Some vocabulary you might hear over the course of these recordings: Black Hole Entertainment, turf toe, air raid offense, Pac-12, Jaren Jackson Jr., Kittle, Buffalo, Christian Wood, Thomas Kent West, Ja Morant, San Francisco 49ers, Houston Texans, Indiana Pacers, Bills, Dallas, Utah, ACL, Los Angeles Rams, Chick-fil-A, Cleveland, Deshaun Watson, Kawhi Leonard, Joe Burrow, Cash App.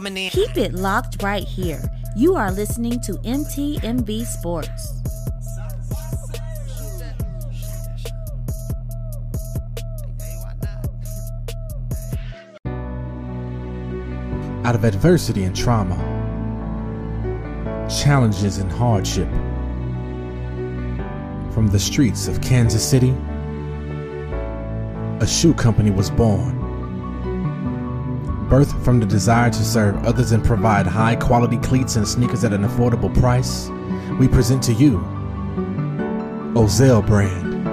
Keep it locked right here. You are listening to MTMV Sports. Out of adversity and trauma, challenges and hardship, from the streets of Kansas City, a shoe company was born. Birthed from the desire to serve others and provide high-quality cleats and sneakers at an affordable price, we present to you Ozell Brand.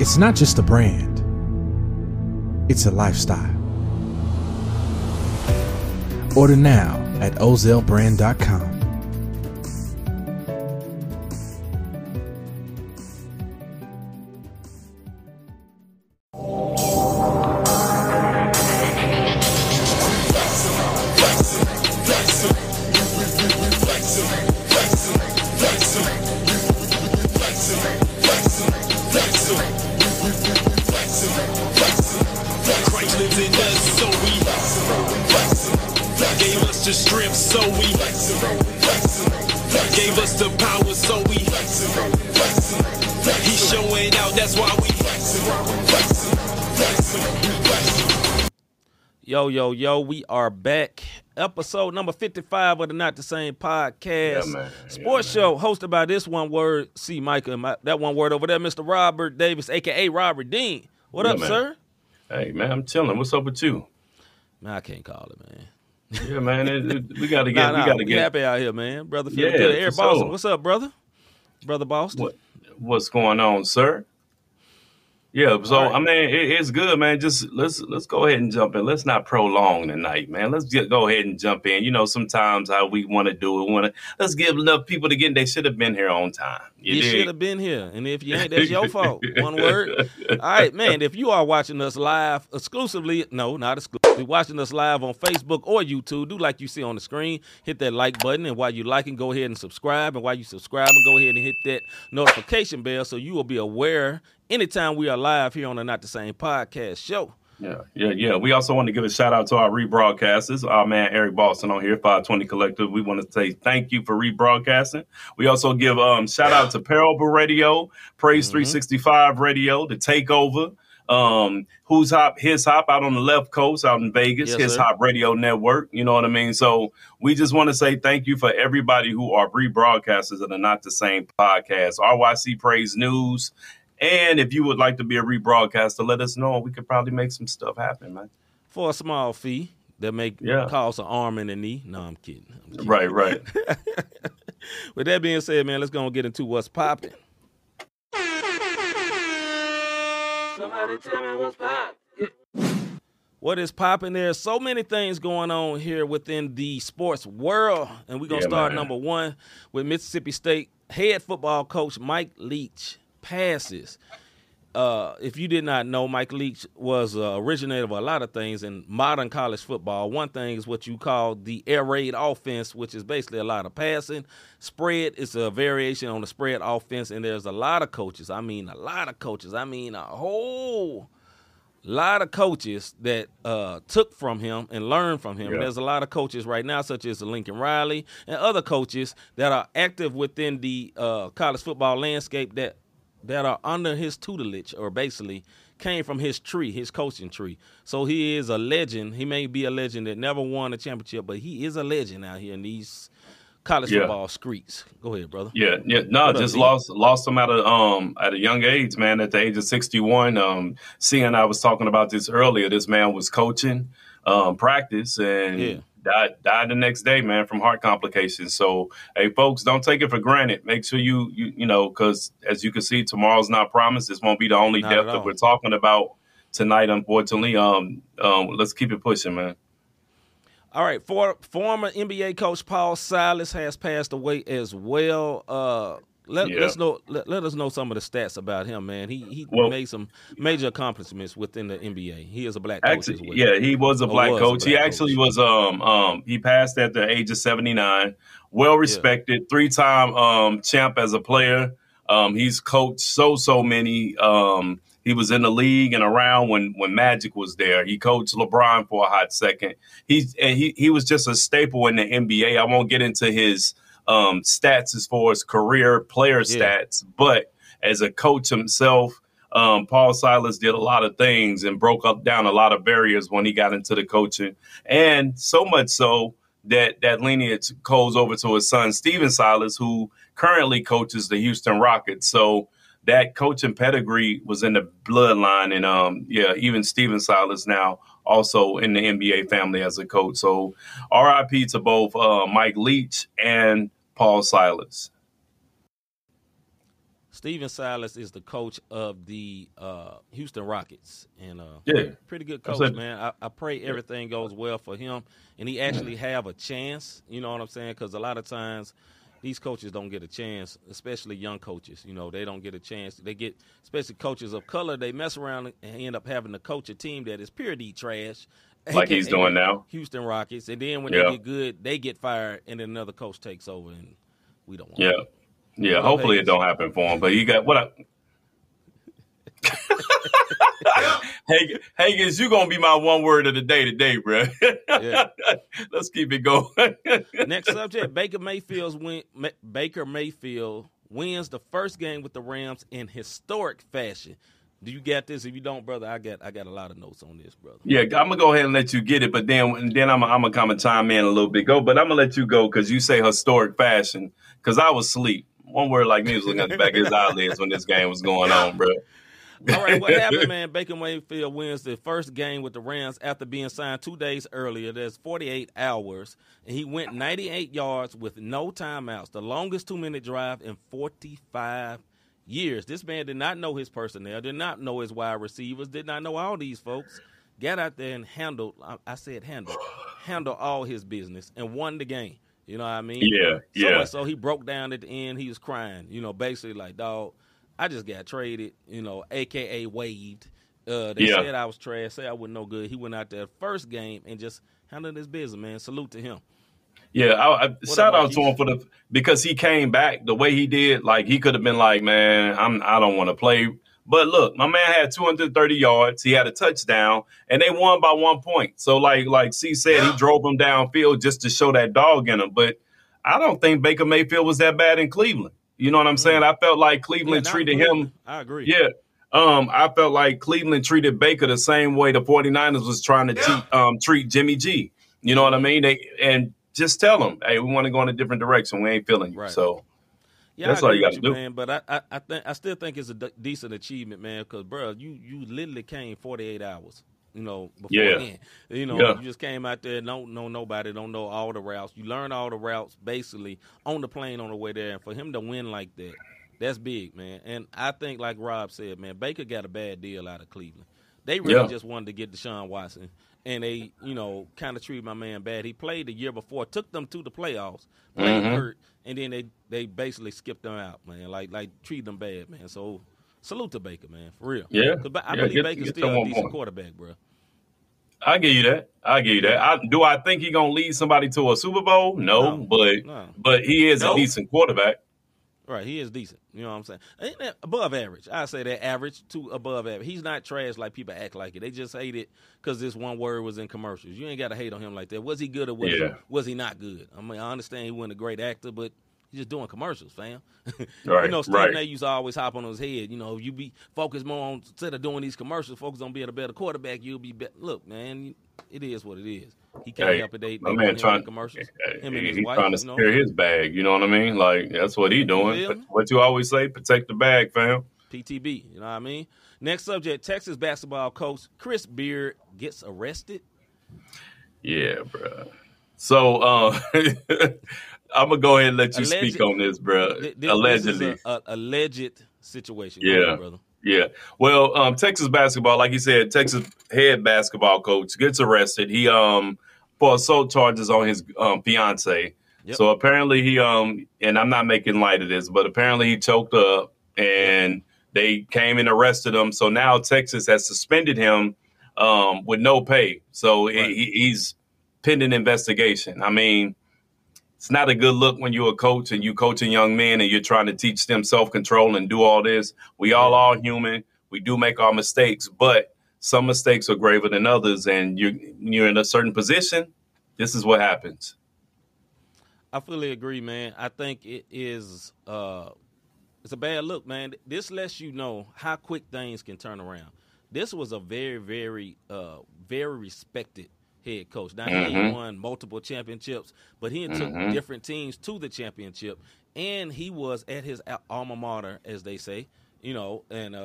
It's not just a brand, it's a lifestyle. Order now at OzellBrand.com. Yo, we are back. Episode number 55 of the Not The Same Podcast. Sports show hosted by this one word, C. Micah, and that one word over there, Mr. Robert Davis, a.k.a. Robert Dean. What up, sir? Hey, man, I'm chilling. What's up with you? Man, I can't call it, man. Yeah, man, we gotta get happy out here, man. Brother Phil, Air Boston. What's up, brother? Brother Boston. What's going on, sir? Yeah, so right. I mean, it's good, man. Just let's go ahead and jump in. Let's not prolong tonight, man. Let's just go ahead and jump in. You know, sometimes how we want to do it, let's give enough people to get. They should have been here on time. You should have been here, and if you ain't, that's your fault. One word. All right, man. If you are watching us live exclusively, no, not exclusively, watching us live on Facebook or YouTube, do like you see on the screen. Hit that like button, and while you liking, go ahead and subscribe, and while you subscribing, go ahead and hit that notification bell so you will be aware anytime we are live here on the Not The Same Podcast show. Yeah. We also want to give a shout out to our rebroadcasters, our man Eric Boston on here, 520 Collective. We want to say thank you for rebroadcasting. We also give shout out to Parable Radio, Praise 365 Radio, The Takeover, Who's Hop, His Hop out on the left coast, out in Vegas, yes, His sir. Hop Radio Network. You know what I mean? So we just want to say thank you for everybody who are rebroadcasters of the Not The Same Podcast, RYC Praise News. And if you would like to be a rebroadcaster, let us know. We could probably make some stuff happen, man. For a small fee that may cost an arm and a knee. No, I'm kidding. Right. With that being said, man, let's go and get into what's popping. Somebody tell me what's popping. What is popping? There's so many things going on here within the sports world. And we're going to start, man. Number one, with Mississippi State head football coach Mike Leach. Passes. If you did not know, Mike Leach was originator of a lot of things in modern college football. One thing is what you call the air raid offense, which is basically a lot of passing. Spread is a variation on the spread offense, and there's a lot of coaches. I mean, a lot of coaches. I mean, a whole lot of coaches that took from him and learned from him. Yeah. There's a lot of coaches right now, such as Lincoln Riley and other coaches that are active within the college football landscape that are under his tutelage, or basically came from his tree, his coaching tree. So he is a legend. He may be a legend that never won a championship, but he is a legend out here in these college football streets. Go ahead, brother. Lost him at a young age, man, at the age of 61. C and I was talking about this earlier. This man was coaching practice and died the next day, man, from heart complications. So, hey, folks, don't take it for granted. Make sure you know, because as you can see, tomorrow's not promised. This won't be the only death that we're talking about tonight, unfortunately. Let's keep it pushing, man. All right. Former NBA coach Paul Silas has passed away as well. Let us know some of the stats about him, man. He made some major accomplishments within the NBA. He is a black coach as well. Yeah, he was a black coach. He passed at the age of 79. Well respected, three-time champ as a player. He's coached so many. He was in the league and around when Magic was there. He coached LeBron for a hot second. He was just a staple in the NBA. I won't get into his stats as far as career player stats, but as a coach himself, Paul Silas did a lot of things and broke up down a lot of barriers when he got into the coaching. And so much so that lineage goes over to his son, Steven Silas, who currently coaches the Houston Rockets. So that coaching pedigree was in the bloodline. And, even Steven Silas now also in the NBA family as a coach. So RIP to both Mike Leach and Paul Silas. Steven Silas is the coach of the Houston Rockets, and pretty good coach, man. I pray everything goes well for him, and he actually have a chance, you know what I'm saying, because a lot of times these coaches don't get a chance, especially young coaches. You know, they don't get a chance. They get, especially coaches of color, they mess around and end up having to coach a team that is pure D trash. Like he's doing now. Houston Rockets, and then when they get good, they get fired, and then another coach takes over, and we don't want that. Yeah, hopefully it don't happen for him. But you got what? Higgins, you're going to be my one word of the day today, bro. Let's keep it going. Next subject, Baker Mayfield wins the first game with the Rams in historic fashion. Do you get this? If you don't, brother, I got a lot of notes on this, brother. Yeah, I'm going to go ahead and let you get it, but then I'm going to come and chime in a little bit. But I'm going to let you go because you say historic fashion because I was asleep. One word like me was looking at the back of his eyelids when this game was going on, bro. All right, what happened, man? Baker Mayfield wins the first game with the Rams after being signed 2 days earlier. There's 48 hours, and he went 98 yards with no timeouts, the longest two-minute drive in 45 years. This man did not know his personnel, did not know his wide receivers, did not know all these folks. Got out there and handled all his business and won the game. You know what I mean? Yeah. So he broke down at the end. He was crying, you know, basically like, dog, I just got traded, you know, a.k.a. waived. They said I was trash, said I wasn't no good. He went out there first game and just handled his business, man. Salute to him. Yeah, I shout out to him because he came back the way he did. Like, he could have been like, man, I don't want to play. But look, my man had 230 yards. He had a touchdown, and they won by 1 point. So, like C said, he drove them downfield just to show that dog in him. But I don't think Baker Mayfield was that bad in Cleveland. You know what I'm saying? I felt like Cleveland treated him. I agree. Yeah. I felt like Cleveland treated Baker the same way the 49ers was trying to treat Jimmy G. You know what I mean? Just tell them, hey, we want to go in a different direction. We ain't feeling you. Right. So that's all you got to do. Man, but I still think it's a decent achievement, man, because, bro, you literally came 48 hours, you know, before then. You know, you just came out there, don't know nobody, don't know all the routes. You learn all the routes basically on the plane on the way there. And for him to win like that, that's big, man. And I think, like Rob said, man, Baker got a bad deal out of Cleveland. They really just wanted to get Deshaun Watson. And they, you know, kind of treated my man bad. He played the year before, took them to the playoffs, played hurt, and then they basically skipped them out, man. Like treated them bad, man. So salute to Baker, man, for real. Yeah. But I believe Baker's still a decent quarterback, bro. I give you that. Do I think he's going to lead somebody to a Super Bowl? No. But he is a decent quarterback. Right, he is decent. You know what I'm saying? And above average. I say that average to above average. He's not trash like people act like it. They just hate it because this one word was in commercials. You ain't got to hate on him like that. Was he good or was he not good? I mean, I understand he wasn't a great actor, but he's just doing commercials, fam. Right, you know, Stephen A used to always hop on his head. You know, you be focused more on, instead of doing these commercials, focus on being a better quarterback, you'll be better. Look, man, it is what it is. He can't help it. They man trying commercials. Him and his wife, trying to secure his bag. You know what I mean? Like, that's what he doing. What you always say, protect the bag, fam. PTB. You know what I mean? Next subject, Texas basketball coach Chris Beard gets arrested. Yeah, bro. So, I'm going to go ahead and let you speak on this, bro. Allegedly. This is an alleged situation. Yeah, brother. Yeah. Well, Texas basketball, like you said, Texas head basketball coach gets arrested. He for assault charges on his fiance. Yep. So apparently he and I'm not making light of this, but apparently he choked up and they came and arrested him. So now Texas has suspended him with no pay. So he's pending investigation. I mean, it's not a good look when you're a coach and you're coaching young men and you're trying to teach them self-control and do all this. We all are human. We do make our mistakes, but some mistakes are graver than others, and you're in a certain position. This is what happens. I fully agree, man. I think it is it's a bad look, man. This lets you know how quick things can turn around. This was a very, very respected head coach. Now, he won multiple championships, but he took different teams to the championship, and he was at his alma mater, as they say, you know, and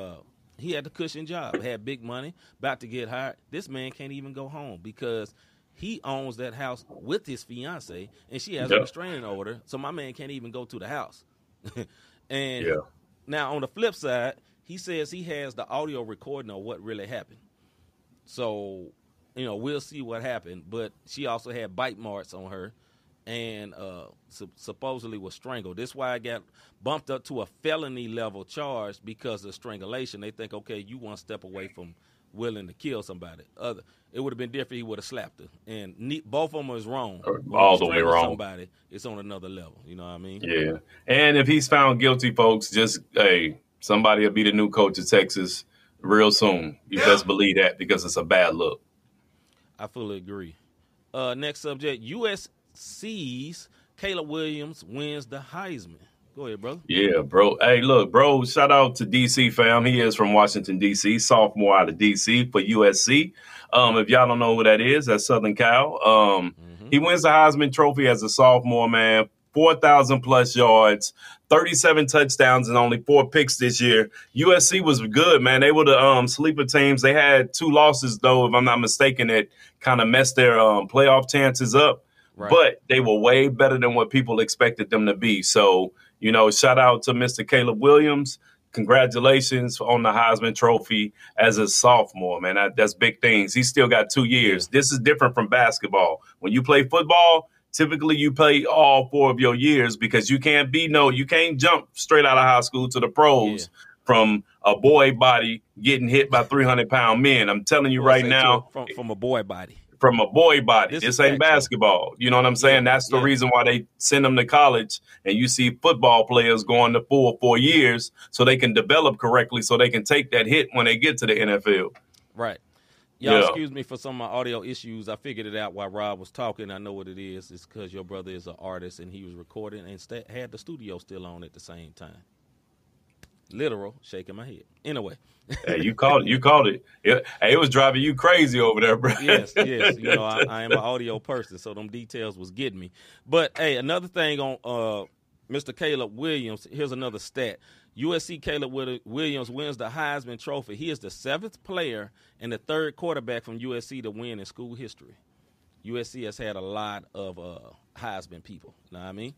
he had the cushion job, had big money, about to get hired. This man can't even go home because he owns that house with his fiance, and she has a restraining order, so my man can't even go to the house. And now on the flip side, he says he has the audio recording of what really happened. So, you know, we'll see what happened. But she also had bite marks on her and supposedly was strangled. That's why I got bumped up to a felony level charge because of strangulation. They think, okay, you one step away from willing to kill somebody. It would have been different. He would have slapped her. And both of them was wrong. All the way wrong. Somebody, it's on another level. You know what I mean? Yeah. And if he's found guilty, folks, just, hey, somebody will be the new coach of Texas real soon. You best believe that because it's a bad look. I fully agree. Next subject, USC's Caleb Williams wins the Heisman. Go ahead, brother. Yeah, bro. Hey, look, bro, shout out to D.C., fam. He is from Washington, D.C., sophomore out of D.C. for USC. If y'all don't know who that is, that's Southern Cal. He wins the Heisman Trophy as a sophomore, man. 4,000-plus yards, 37 touchdowns, and only 4 picks this year. USC was good, man. They were the sleeper teams. They had 2 losses, though, if I'm not mistaken, that kind of messed their playoff chances up. Right. But they were way better than what people expected them to be. So, you know, shout out to Mr. Caleb Williams. Congratulations on the Heisman Trophy as a sophomore, man. That's big things. He's still got 2 years. This is different from basketball. When you play football, typically, you play all 4 of your years because you can't jump straight out of high school to the pros from a boy body getting hit by 300-pound men. I'm telling you right now. From a boy body. From a boy body. This ain't basketball. You know what I'm saying? That's the reason why they send them to college, and you see football players going the full 4 years so they can develop correctly so they can take that hit when they get to the NFL. Right. Y'all excuse me for some of my audio issues. I figured it out while Rob was talking. I know what it is. It's because your brother is an artist, and he was recording and had the studio still on at the same time. Literal, shaking my head. Anyway. Hey, you called it. You called it. It was driving you crazy over there, bro. Yes. You know, I am an audio person, so them details was getting me. But, hey, another thing on Mr. Caleb Williams, here's another stat. USC Caleb Williams wins the Heisman Trophy. He is the 7th player and the 3rd quarterback from USC to win in school history. USC has had a lot of Heisman people. You know what I mean?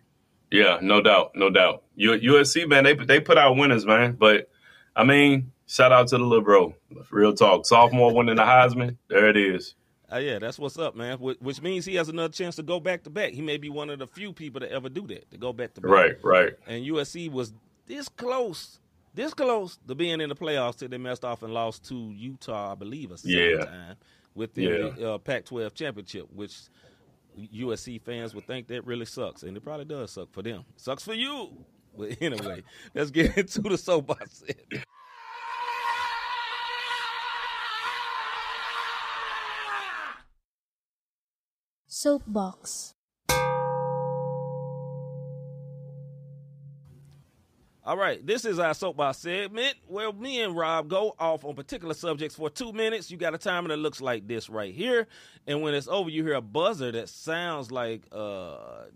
Yeah, no doubt, no doubt. USC, man, they put out winners, man. But, I mean, shout out to the little bro. Real talk. Sophomore winning the Heisman, there it is. Yeah, that's what's up, man, which means he has another chance to go back-to-back. He may be one of the few people to ever do that, to go back-to-back. Right. And USC was – this close to being in the playoffs till they messed off and lost to Utah, I believe, a second time within the Pac-12 championship, which USC fans would think that really sucks, and it probably does suck for them. Sucks for you. But anyway, let's get into the soapbox. Soapbox. All right, this is our soapbox segment where me and Rob go off on particular subjects for 2 minutes. You got a timer that looks like this right here. And when it's over, you hear a buzzer that sounds like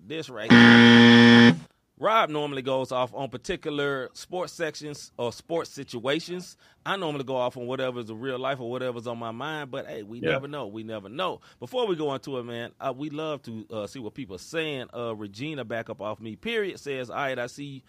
this right here. Rob normally goes off on particular sports sections or sports situations. I normally go off on whatever's in real life or whatever's on my mind, but, hey, we never know. We never know. Before we go into it, man, we love to see what people are saying. Regina, back up off me, period, says, all right, I see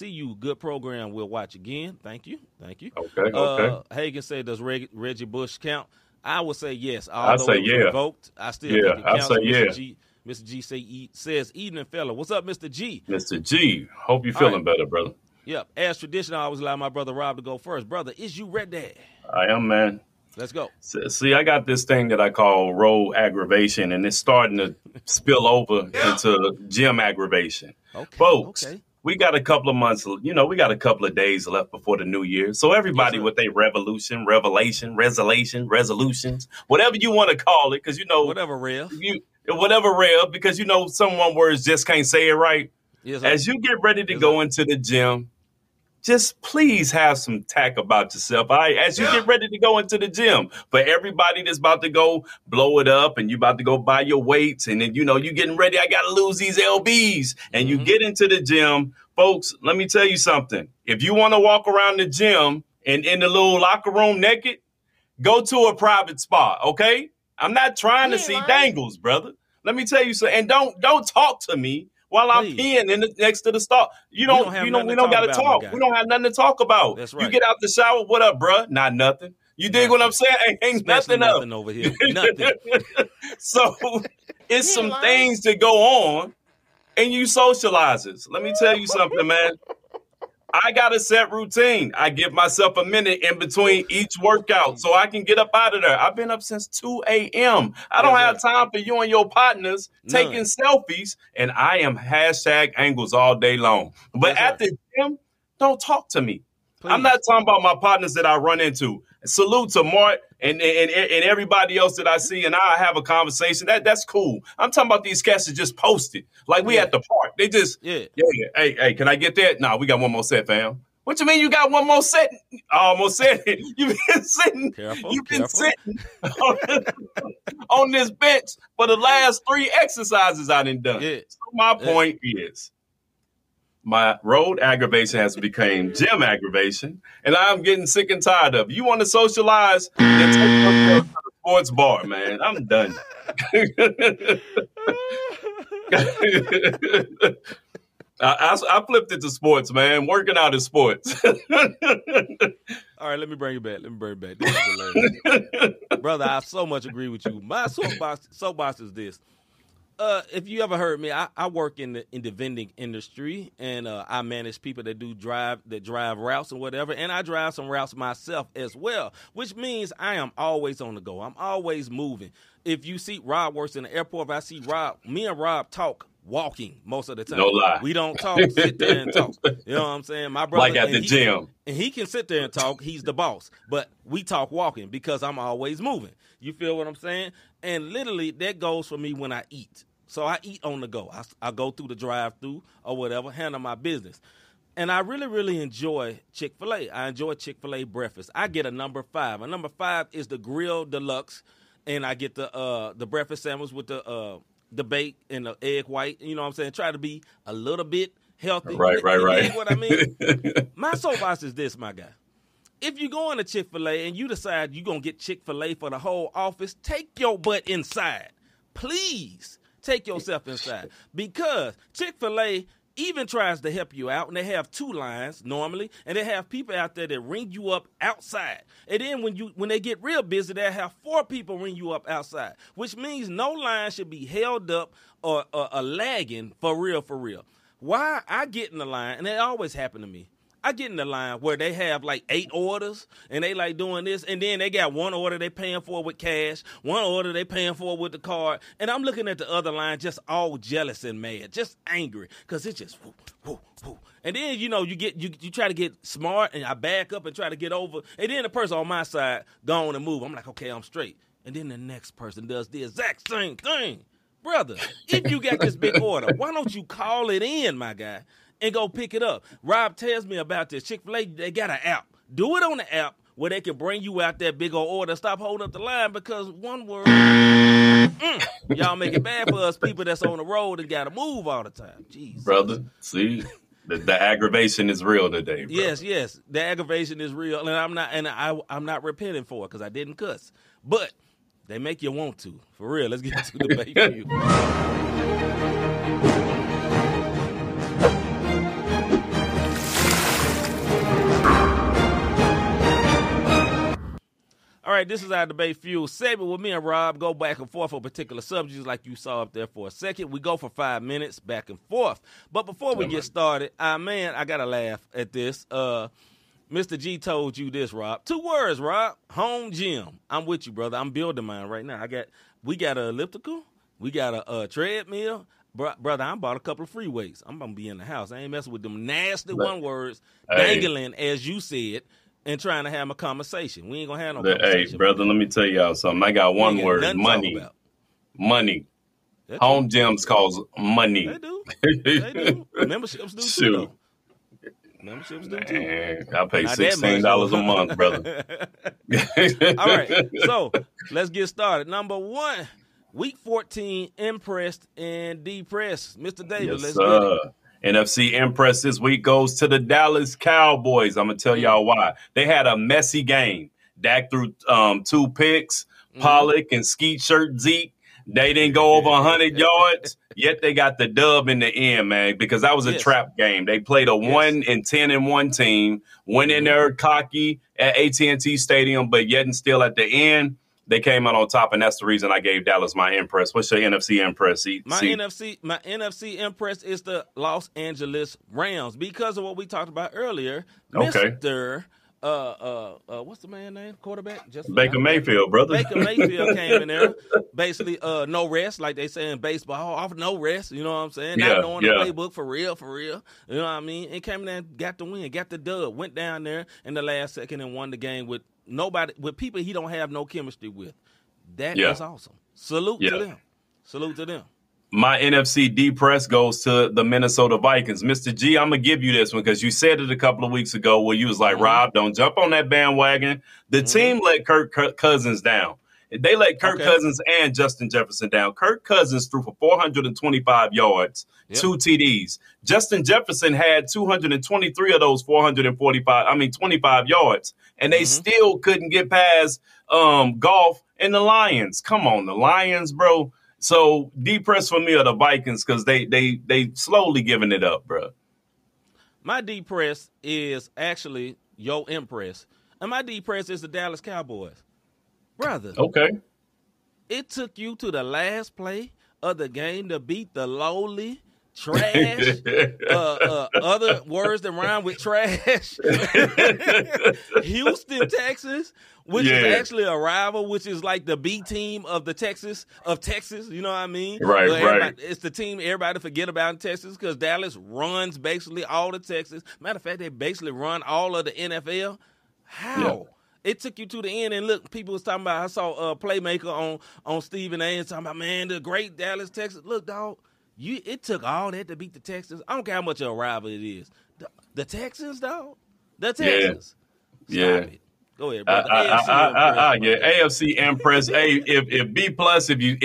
you. Good program. We'll watch again. Thank you. Okay. Hagen said, does Reggie Bush count? I would say yes. Although I say revoked, I still think it counts. I say Mr. G says, evening, fella. What's up, Mr. G? Mr. G, hope you're feeling better, brother. Yep. As tradition, I always allow my brother Rob to go first. Brother, is you ready? I am, man. Let's go. See, I got this thing that I call road aggravation, and it's starting to spill over into gym aggravation. Okay, folks, we got a couple of months, you know, we got a couple of days left before the new year. So everybody with their resolutions, whatever you want to call it, because, you know, whatever, Rev, because, you know, someone words just can't say it right. Yes, as you get ready to go into the gym, just please have some tact about yourself. All right? As you get ready to go into the gym, for everybody that's about to go blow it up and you about to go buy your weights and then, you know, you getting ready, I got to lose these LBs. And you get into the gym. Folks, let me tell you something. If you want to walk around the gym and in the little locker room naked, go to a private spa, okay? I'm not trying to see dangles, brother. Let me tell you something. And don't talk to me while I'm peeing in the, next to the stall. We don't have nothing to talk about. That's right. You get out the shower, what up, bruh? Not nothing. You dig what I'm saying? Ain't nothing over here. Nothing. So it's some things to go on, and you socializes. Let me tell you something, man. I got a set routine. I give myself a minute in between each workout so I can get up out of there. I've been up since 2 a.m. I don't have time for you and your partners taking selfies, and I am #angles all day long. But at the gym, don't talk to me. Please. I'm not talking about my partners that I run into. Salute to Mart and everybody else that I see, and I have a conversation. That's cool. I'm talking about these cats that just posted. Like, we at the park. They just, hey, can I get that? Nah, we got one more set, fam. What you mean you got one more set? I almost said it. You've been sitting. On this bench for the last 3 exercises I done done. Yeah. So my point is, my road aggravation has become gym aggravation, and I'm getting sick and tired of it. You want to socialize, then take yourself to the sports bar, man. I'm done. I flipped it to sports, man. Working out is sports. All right, let me bring it back. This is hilarious. Brother, I so much agree with you. My soapbox is this. If you ever heard me, I work in the vending industry, and I manage people that drive routes and whatever, and I drive some routes myself as well, which means I am always on the go. I'm always moving. If you see Rob works in the airport, if I see Rob, me and Rob talk walking most of the time. No lie. We don't talk, sit there and talk. You know what I'm saying? My brother, like at the gym. And he can sit there and talk. He's the boss. But we talk walking because I'm always moving. You feel what I'm saying? And literally that goes for me when I eat. So I eat on the go. I go through the drive-through or whatever, handle my business. And I really, really enjoy Chick-fil-A. I enjoy Chick-fil-A breakfast. I get a number 5. A number 5 is the Grill Deluxe, and I get the breakfast sandwich with the bacon and the egg white. You know what I'm saying? Try to be a little bit healthy. Right. You know what I mean? My soapbox is this, my guy. If you go into Chick-fil-A and you decide you're going to get Chick-fil-A for the whole office, take your butt inside. Please. Take yourself inside, because Chick-fil-A even tries to help you out, and they have 2 lines normally, and they have people out there that ring you up outside. And then when they get real busy, they have 4 people ring you up outside, which means no line should be held up or lagging for real. Why I get in the line, and it always happened to me. I get in the line where they have like 8 orders and they like doing this, and then they got 1 order they paying for with cash, 1 order they paying for with the card, and I'm looking at the other line just all jealous and mad, just angry, because it's just whoop, whoop, whoop. And then, you know, you try to get smart, and I back up and try to get over, and then the person on my side gone and move. I'm like, okay, I'm straight. And then the next person does the exact same thing. Brother, if you got this big order, why don't you call it in, my guy? And go pick it up. Rob tells me about this. Chick-fil-A, they got an app. Do it on the app where they can bring you out that big old order. Stop holding up the line, because one word, y'all make it bad for us people that's on the road and got to move all the time. Jeez. Brother, see, the aggravation is real today. Brother. Yes, the aggravation is real, and I'm not repenting for it because I didn't cuss. But they make you want to. For real, let's get to the baby. All right, this is our Debate Fuel segment with me and Rob. Go back and forth on particular subjects like you saw up there for a second. We go for 5 minutes back and forth. But before we get started, I got to laugh at this. Mr. G told you this, Rob. 2 words, Rob. Home gym. I'm with you, brother. I'm building mine right now. We got an elliptical. We got a treadmill. Brother, I bought a couple of freeways. I'm going to be in the house. I ain't messing with them nasty one-words, dangling, as you said, and trying to have a conversation. We ain't going to have no conversation. Hey, brother, let me tell y'all something. I got one word, money. Money. That's Home gyms calls money. They do. They do. Memberships do, too, though. Memberships do too. I pay $16 a month, brother. All right. So let's get started. Number one, week 14, impressed and depressed. Mr. Davis, yes, let's get it. NFC impressed this week goes to the Dallas Cowboys. I'm going to tell y'all why. They had a messy game. Dak threw two picks, Pollock and Skeet Shirt Zeke. They didn't go over 100 yards, yet they got the dub in the end, man, because that was a trap game. They played a 1-10-1 team, went in there cocky at AT&T Stadium, but yet and still at the end, they came out on top, and that's the reason I gave Dallas my impress. What's your NFC impress? My NFC impress is the Los Angeles Rams because of what we talked about earlier. Mr. What's the man's name? Quarterback? Baker Mayfield, brother. Baker Mayfield came in there, basically no rest, like they say in baseball, off no rest, you know what I'm saying? Not knowing the playbook for real, you know what I mean? And came in there and got the win, got the dub, went down there in the last second and won the game with nobody, with people he don't have no chemistry with. That is awesome. Salute to them. Salute to them. My NFC depress goes to the Minnesota Vikings. Mr. G, I'm going to give you this one because you said it a couple of weeks ago where you was like, Rob, don't jump on that bandwagon. The team let Kirk Cousins down. They let Kirk Cousins and Justin Jefferson down. Kirk Cousins threw for 425 yards, 2 TDs. Justin Jefferson had 223 of those 25 yards, and they still couldn't get past Goff and the Lions. Come on, the Lions, bro. So depressed for me are the Vikings because they slowly giving it up, bro. My depress is actually your impress, and my depress is the Dallas Cowboys, brother. Okay, it took you to the last play of the game to beat the lowly. Trash, other words that rhyme with trash. Houston, Texas, which is actually a rival, which is like the B team of the Texas. You know what I mean? Right. It's the team everybody forget about in Texas because Dallas runs basically all of Texas. Matter of fact, they basically run all of the NFL. How? Yeah. It took you to the end, and look, people was talking about. I saw a playmaker on Steven A. and talking about, man, the great Dallas, Texas. Look, dog. It took all that to beat the Texans. I don't care how much of a rival it is. The Texans, dog. The Texans. Yeah. Stop it. Go ahead, brother. AFC impress. Hey, if B plus, if you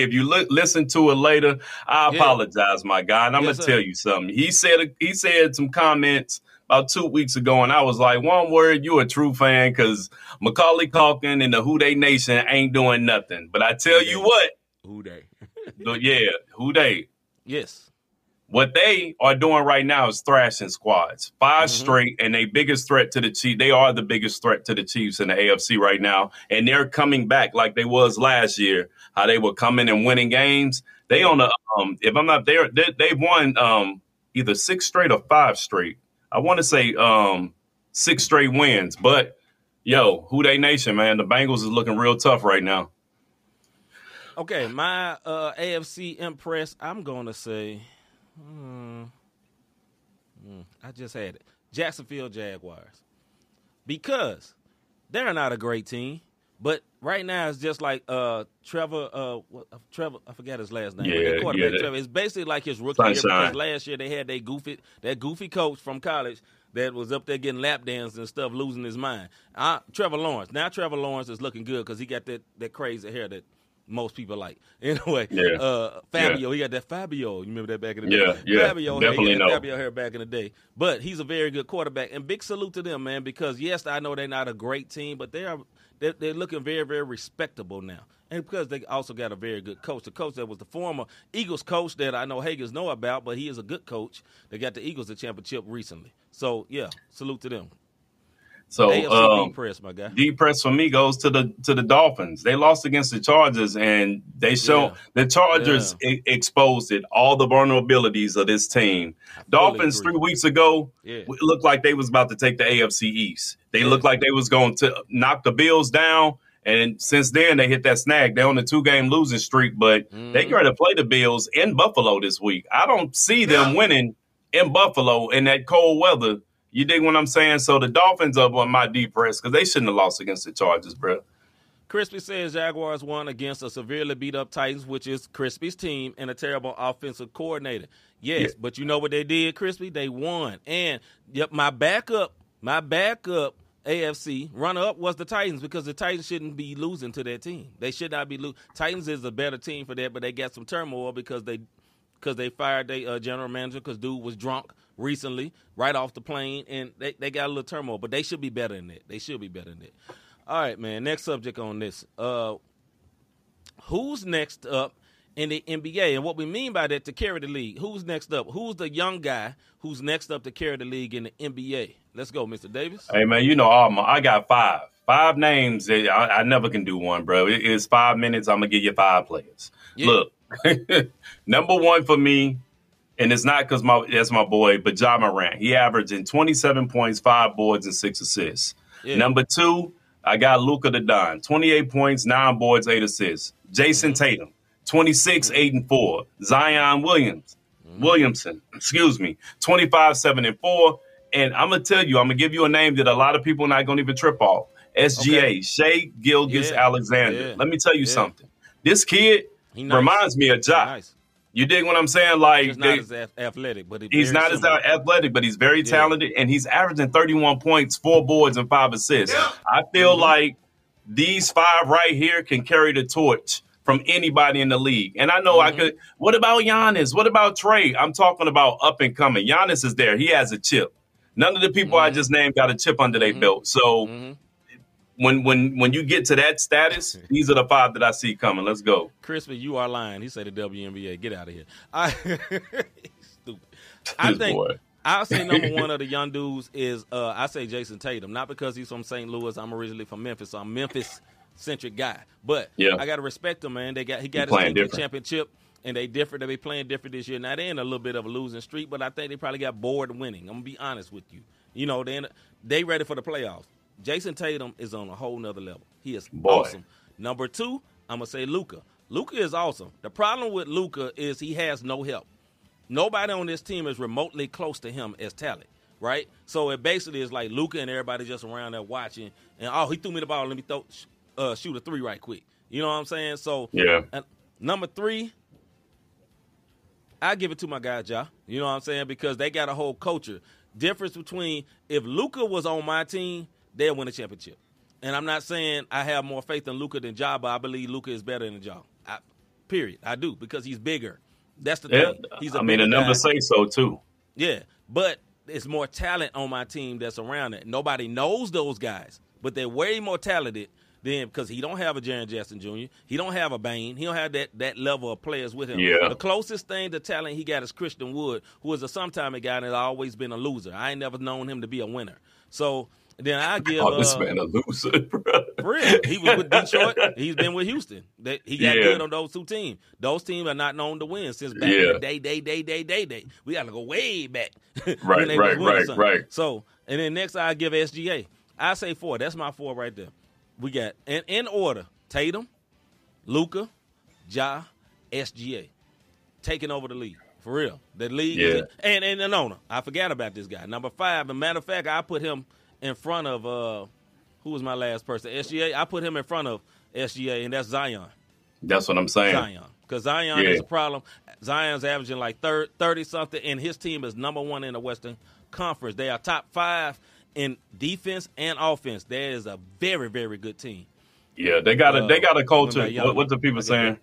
listen to it later, I apologize, my guy. And I'm gonna tell you something. He said some comments about 2 weeks ago, and I was like, one word, you a true fan, because Macaulay Culkin and the Who Dey Nation ain't doing nothing. But I tell you what. Who Dey. Who Dey. Yes. What they are doing right now is thrashing squads. 5 straight, and they biggest threat to the Chiefs. They are the biggest threat to the Chiefs in the AFC right now. And they're coming back like they was last year, how they were coming and winning games. They on the if I'm not there, they've won either 6 straight or 5 straight. I want to say 6 straight wins. But, yo, Who Dey Nation, man, the Bengals is looking real tough right now. Okay, my AFC impress, I'm going to say, I just had it, Jacksonville Jaguars. Because they're not a great team, but right now it's just like Trevor, I forgot his last name. Yeah, quarterback Trevor. It's basically like his rookie year because last year they had that goofy coach from college that was up there getting lap dances and stuff, losing his mind. Trevor Lawrence. Now Trevor Lawrence is looking good because he got that crazy hair that most people like. Anyway, Fabio, he got that Fabio. You remember that back in the day? Yeah, Fabio, definitely know. Fabio hair back in the day. But he's a very good quarterback. And big salute to them, man, because, yes, I know they're not a great team, but they're looking very, very respectable now. And because they also got a very good coach. The coach that was the former Eagles coach that I know Hager's know about, but he is a good coach. They got the Eagles the championship recently. So, yeah, salute to them. So depressed, my guy. Depressed for me goes to the Dolphins. They lost against the Chargers, and they show the Chargers exposed it, all the vulnerabilities of this team. Dolphins 3 weeks ago looked like they was about to take the AFC East. They looked like they was going to knock the Bills down, And since then, they hit that snag. They're on a 2-game losing streak, but they're going to play the Bills in Buffalo this week. I don't see them winning in Buffalo in that cold weather. You dig what I'm saying? So the Dolphins up on my deep press because they shouldn't have lost against the Chargers, bro. Crispy says Jaguars won against a severely beat-up Titans, which is Crispy's team, and a terrible offensive coordinator. Yes, yeah. But you know what they did, Crispy? They won. And yep, my backup AFC runner-up was the Titans because the Titans shouldn't be losing to that team. They should not be losing. Titans is a better team for that, but they got some turmoil because they fired their general manager because dude was drunk recently right off the plane, and they got a little turmoil. But they should be better than that. They should be better than that. All right, man, next subject on this. Who's next up in the NBA? And what we mean by that, to carry the league. Who's next up? Who's the young guy who's next up to carry the league in the NBA? Let's go, Mr. Davis. Hey, man, you know, I got five. Five names. I never can do one, bro. It's 5 minutes. I'm going to give you five players. Yeah. Look, number one for me, and it's not because that's my boy, but Ja Morant. He averaging 27 points, 5 boards, and 6 assists. Yeah. Number two, I got Luka the Don, 28 points, 9 boards, 8 assists. Jason Tatum, 26, 8-4. Zion Williamson, 25, 7-4. And I'm going to tell you, I'm going to give you a name that a lot of people are not going to even trip off. SGA, okay. Shai Gilgeous Alexander. Yeah. Let me tell you something. This kid reminds me of Ja. Nice. You dig what I'm saying? Like, he's not as athletic, but he's very talented, and he's averaging 31 points, 4 boards, and 5 assists. Yeah. I feel like these 5 right here can carry the torch from anybody in the league. And I know I could. What about Giannis? What about Trey? I'm talking about up and coming. Giannis is there. He has a chip. None of the people I just named got a chip under their belt. So when you get to that status, these are the 5 that I see coming. Let's go. Crispy, you are lying. He said the WNBA. Get out of here. Stupid. I think I'll say number one of the young dudes is I say Jason Tatum. Not because he's from St. Louis. I'm originally from Memphis. So I'm Memphis-centric guy. But I got to respect him, man. He got his championship. And they different. They be playing different this year. Now, they in a little bit of a losing streak, but I think they probably got bored winning. I'm going to be honest with you. You know, they ready for the playoffs. Jason Tatum is on a whole nother level. He is awesome. Number two, I'm going to say Luka. Luka is awesome. The problem with Luka is he has no help. Nobody on this team is remotely close to him as talent, right? So it basically is like Luka and everybody just around there watching. And, he threw me the ball. Let me shoot a 3 right quick. You know what I'm saying? So, number three, I give it to my guy, Ja. You know what I'm saying? Because they got a whole culture. Difference between if Luka was on my team, they'll win a championship. And I'm not saying I have more faith in Luka than Ja, but I believe Luka is better than Ja. Period. I do, because he's bigger. That's the thing. He's the numbers say so, too. Yeah, but it's more talent on my team that's around it. Nobody knows those guys, but they're way more talented than, because he don't have a Jaren Jackson Jr. He don't have a Bane. He don't have that level of players with him. Yeah. The closest thing to talent he got is Christian Wood, who is a sometime guy and has always been a loser. I ain't never known him to be a winner. So then I give this man a loser, bro. For real. He was with Detroit. He's been with Houston. He got good on those two teams. Those teams are not known to win since back in the day. We got to go way back. right. So, and then next I give SGA. I say 4. That's my 4 right there. We got, in order, Tatum, Luka, Ja, SGA, taking over the league. For real. The league. Yeah. And an owner. I forgot about this guy. Number 5. As a matter of fact, I put him in front of, who was my last person? SGA. I put him in front of SGA, and that's Zion. That's what I'm saying. Zion. Because Zion is a problem. Zion's averaging like 30-something, and his team is number 1 in the Western Conference. They are top 5. In defense and offense, there is a very, very good team. Yeah, they got a culture. What the people saying?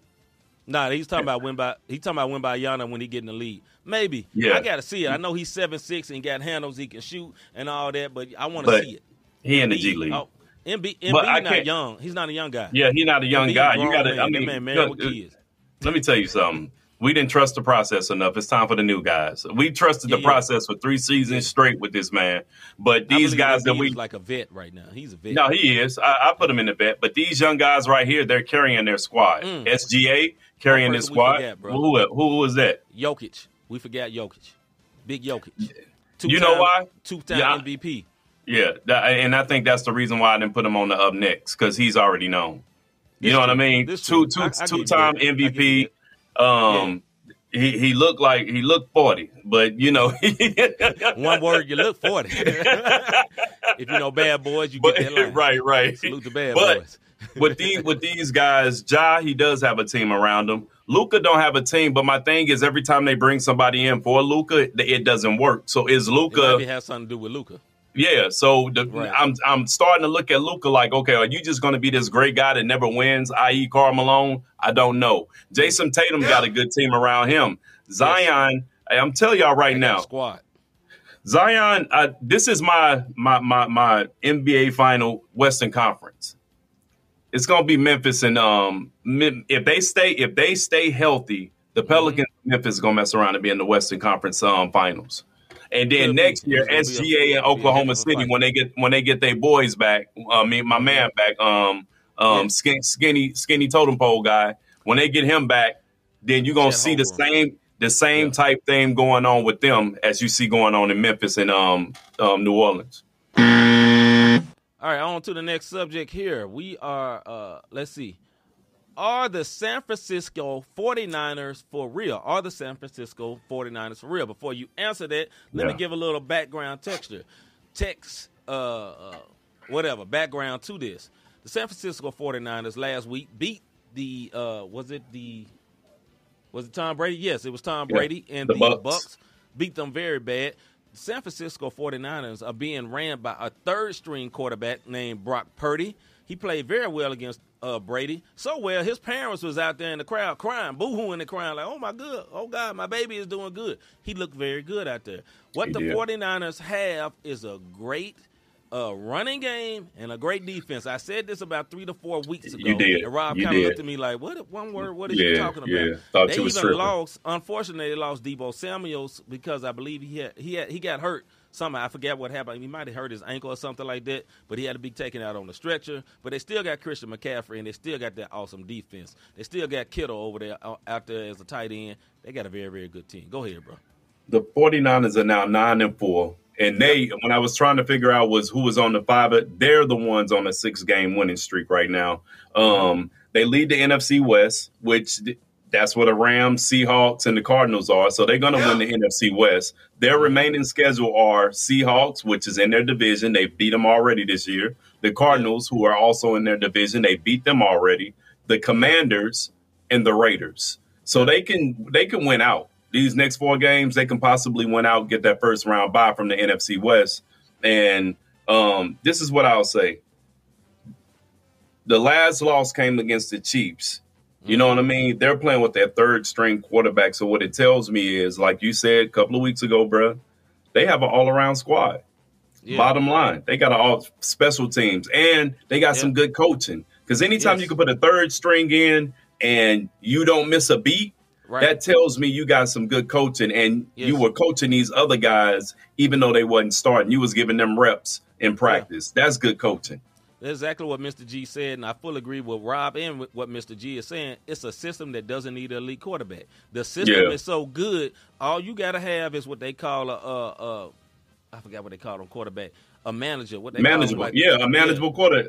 Nah, he's talking about win by Yana when he get in the lead. Maybe. Yeah. I gotta see it. I know he's 7'6" and got handles, he can shoot and all that, but I want to see it. He in the G League. MB not young. He's not a young guy. Yeah, he's not a young guy. You gotta with kids. Let me tell you something. We didn't trust the process enough. It's time for the new guys. We trusted the process for 3 seasons straight with this man. But these guys that he's like a vet right now. He's a vet. No, he is. I put him in the vet. But these young guys right here, they're carrying their squad. SGA carrying their squad. Forget, who was that? Jokic. We forgot Jokic. Big Jokic. Two-time MVP. Yeah, and I think that's the reason why I didn't put him on the up next, because he's already known. You know what I mean? Two-time MVP. He looked like he looked 40, but you know, one word, you look 40. If you know Bad Boys, you get that line. Right. Salute the Bad Boys. with these guys, Ja, he does have a team around him. Luka don't have a team, but my thing is every time they bring somebody in for Luka, it doesn't work. So is Luka? Maybe has something to do with Luka. Yeah, so I'm starting to look at Luka like, okay, are you just going to be this great guy that never wins, i.e. Karl Malone? I don't know. Jason Tatum got a good team around him. Zion, I'm telling y'all right now. Squad. Zion, this is my NBA final Western Conference. It's going to be Memphis, and if they stay healthy, the Pelicans and Memphis is going to mess around and be in the Western Conference finals. And then next year, SGA and Oklahoma City, when they get their boys back, skinny totem pole guy, when they get him back, then you're gonna see the same type thing going on with them as you see going on in Memphis and New Orleans. All right, on to the next subject here. We are let's see. Are the San Francisco 49ers for real? Are the San Francisco 49ers for real? Before you answer that, let me give a little background texture. Background to this. The San Francisco 49ers last week beat the was it Tom Brady? Yes, it was Tom Brady and the Bucks. Beat them very bad. The San Francisco 49ers are being ran by a third-string quarterback named Brock Purdy. He played very well against Brady. So well, his parents was out there in the crowd crying, boo-hooing and crying like, oh, God, my baby is doing good. He looked very good out there. What the 49ers have is a great running game and a great defense. I said this about 3 to 4 weeks ago. You did. And Rob kind of looked at me like, what are you talking about? Yeah. Unfortunately, they lost Deebo Samuels because I believe he got hurt. Somehow, I forget what happened. He might have hurt his ankle or something like that, but he had to be taken out on the stretcher. But they still got Christian McCaffrey, and they still got that awesome defense. They still got Kittle out there as a tight end. They got a very, very good team. Go ahead, bro. The 49ers are now 9-4, and they, when I was trying to figure out who was on the five, they're the ones on a 6-game winning streak right now. They lead the NFC West, which – that's where the Rams, Seahawks, and the Cardinals are. So they're going to win the NFC West. Their remaining schedule are Seahawks, which is in their division. They beat them already this year. The Cardinals, who are also in their division, they beat them already. The Commanders and the Raiders. So they can win out. These next 4 games, they can possibly win out, get that first round bye from the NFC West. And this is what I'll say. The last loss came against the Chiefs. You know what I mean? They're playing with their third-string quarterback. So what it tells me is, like you said a couple of weeks ago, bro, they have an all-around squad. Yeah. Bottom line, they got all special teams, and they got some good coaching. Because anytime you can put a third string in and you don't miss a beat, that tells me you got some good coaching, and you were coaching these other guys even though they wasn't starting. You was giving them reps in practice. Yeah. That's good coaching. That's exactly what Mr. G said, and I fully agree with Rob and with what Mr. G is saying. It's a system that doesn't need an elite quarterback. The system is so good, all you got to have is what they call I forgot what they call them quarterback, a manager. What they manageable, call them, like, a manageable quarterback,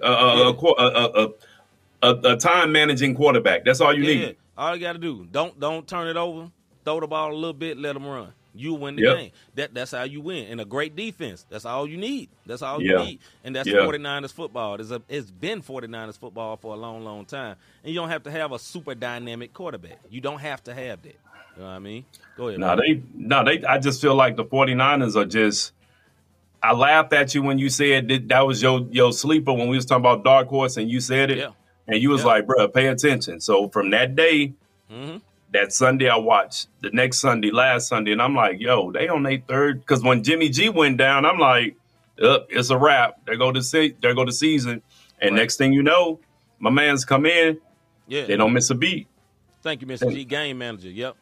a time-managing quarterback. That's all you need. All you got to do, don't turn it over, throw the ball a little bit, let them run. You win the game. That's how you win. And a great defense. That's all you need. That's all you need. And that's 49ers football. It's been 49ers football for a long, long time. And you don't have to have a super dynamic quarterback. You don't have to have that. You know what I mean? Go ahead. No, I just feel like the 49ers are just – I laughed at you when you said that was your sleeper when we was talking about Dark Horse and you said it. Yeah. And you was like, bro, pay attention. So from that day that Sunday I watched, the next Sunday, last Sunday, and I'm like, yo, they on their third. Because when Jimmy G went down, I'm like, it's a wrap. There go the season. And next thing you know, my man's come in. Yeah. They don't miss a beat. Thank you, Mr. G. Game manager. Yep.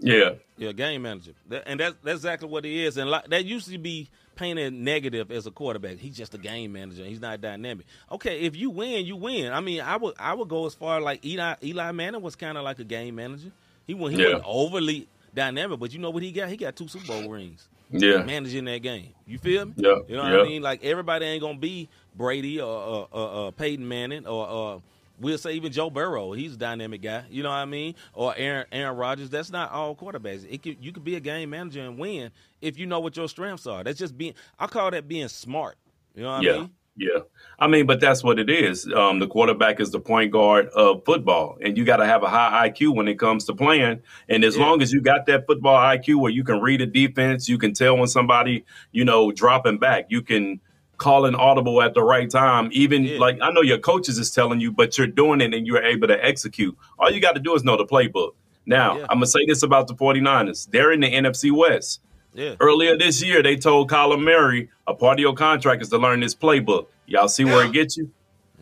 Yeah. Yeah, game manager. And that's exactly what he is. And that used to be painted negative as a quarterback. He's just a game manager. He's not dynamic. Okay, if you win, you win. I mean, I would go as far like Eli Manning was kind of like a game manager. He wasn't overly dynamic, but you know what he got? He got 2 Super Bowl rings. yeah, managing that game. You feel me? Yeah. You know what I mean? Like, everybody ain't going to be Brady or Peyton Manning or we'll say even Joe Burrow. He's a dynamic guy. You know what I mean? Or Aaron Rodgers. That's not all quarterbacks. You could be a game manager and win if you know what your strengths are. That's just being – I call that being smart. You know what I mean? Yeah. I mean, but that's what it is. The quarterback is the point guard of football, and you got to have a high IQ when it comes to playing. And as long as you got that football IQ where you can read a defense, you can tell when somebody, you know, dropping back, you can call an audible at the right time. Even like, I know your coaches is telling you, but you're doing it and you're able to execute. All you got to do is know the playbook. Now, I'm going to say this about the 49ers. They're in the NFC West. Yeah. Earlier this year, they told Kyler Murray, a part of your contract is to learn this playbook. Y'all see where it gets you?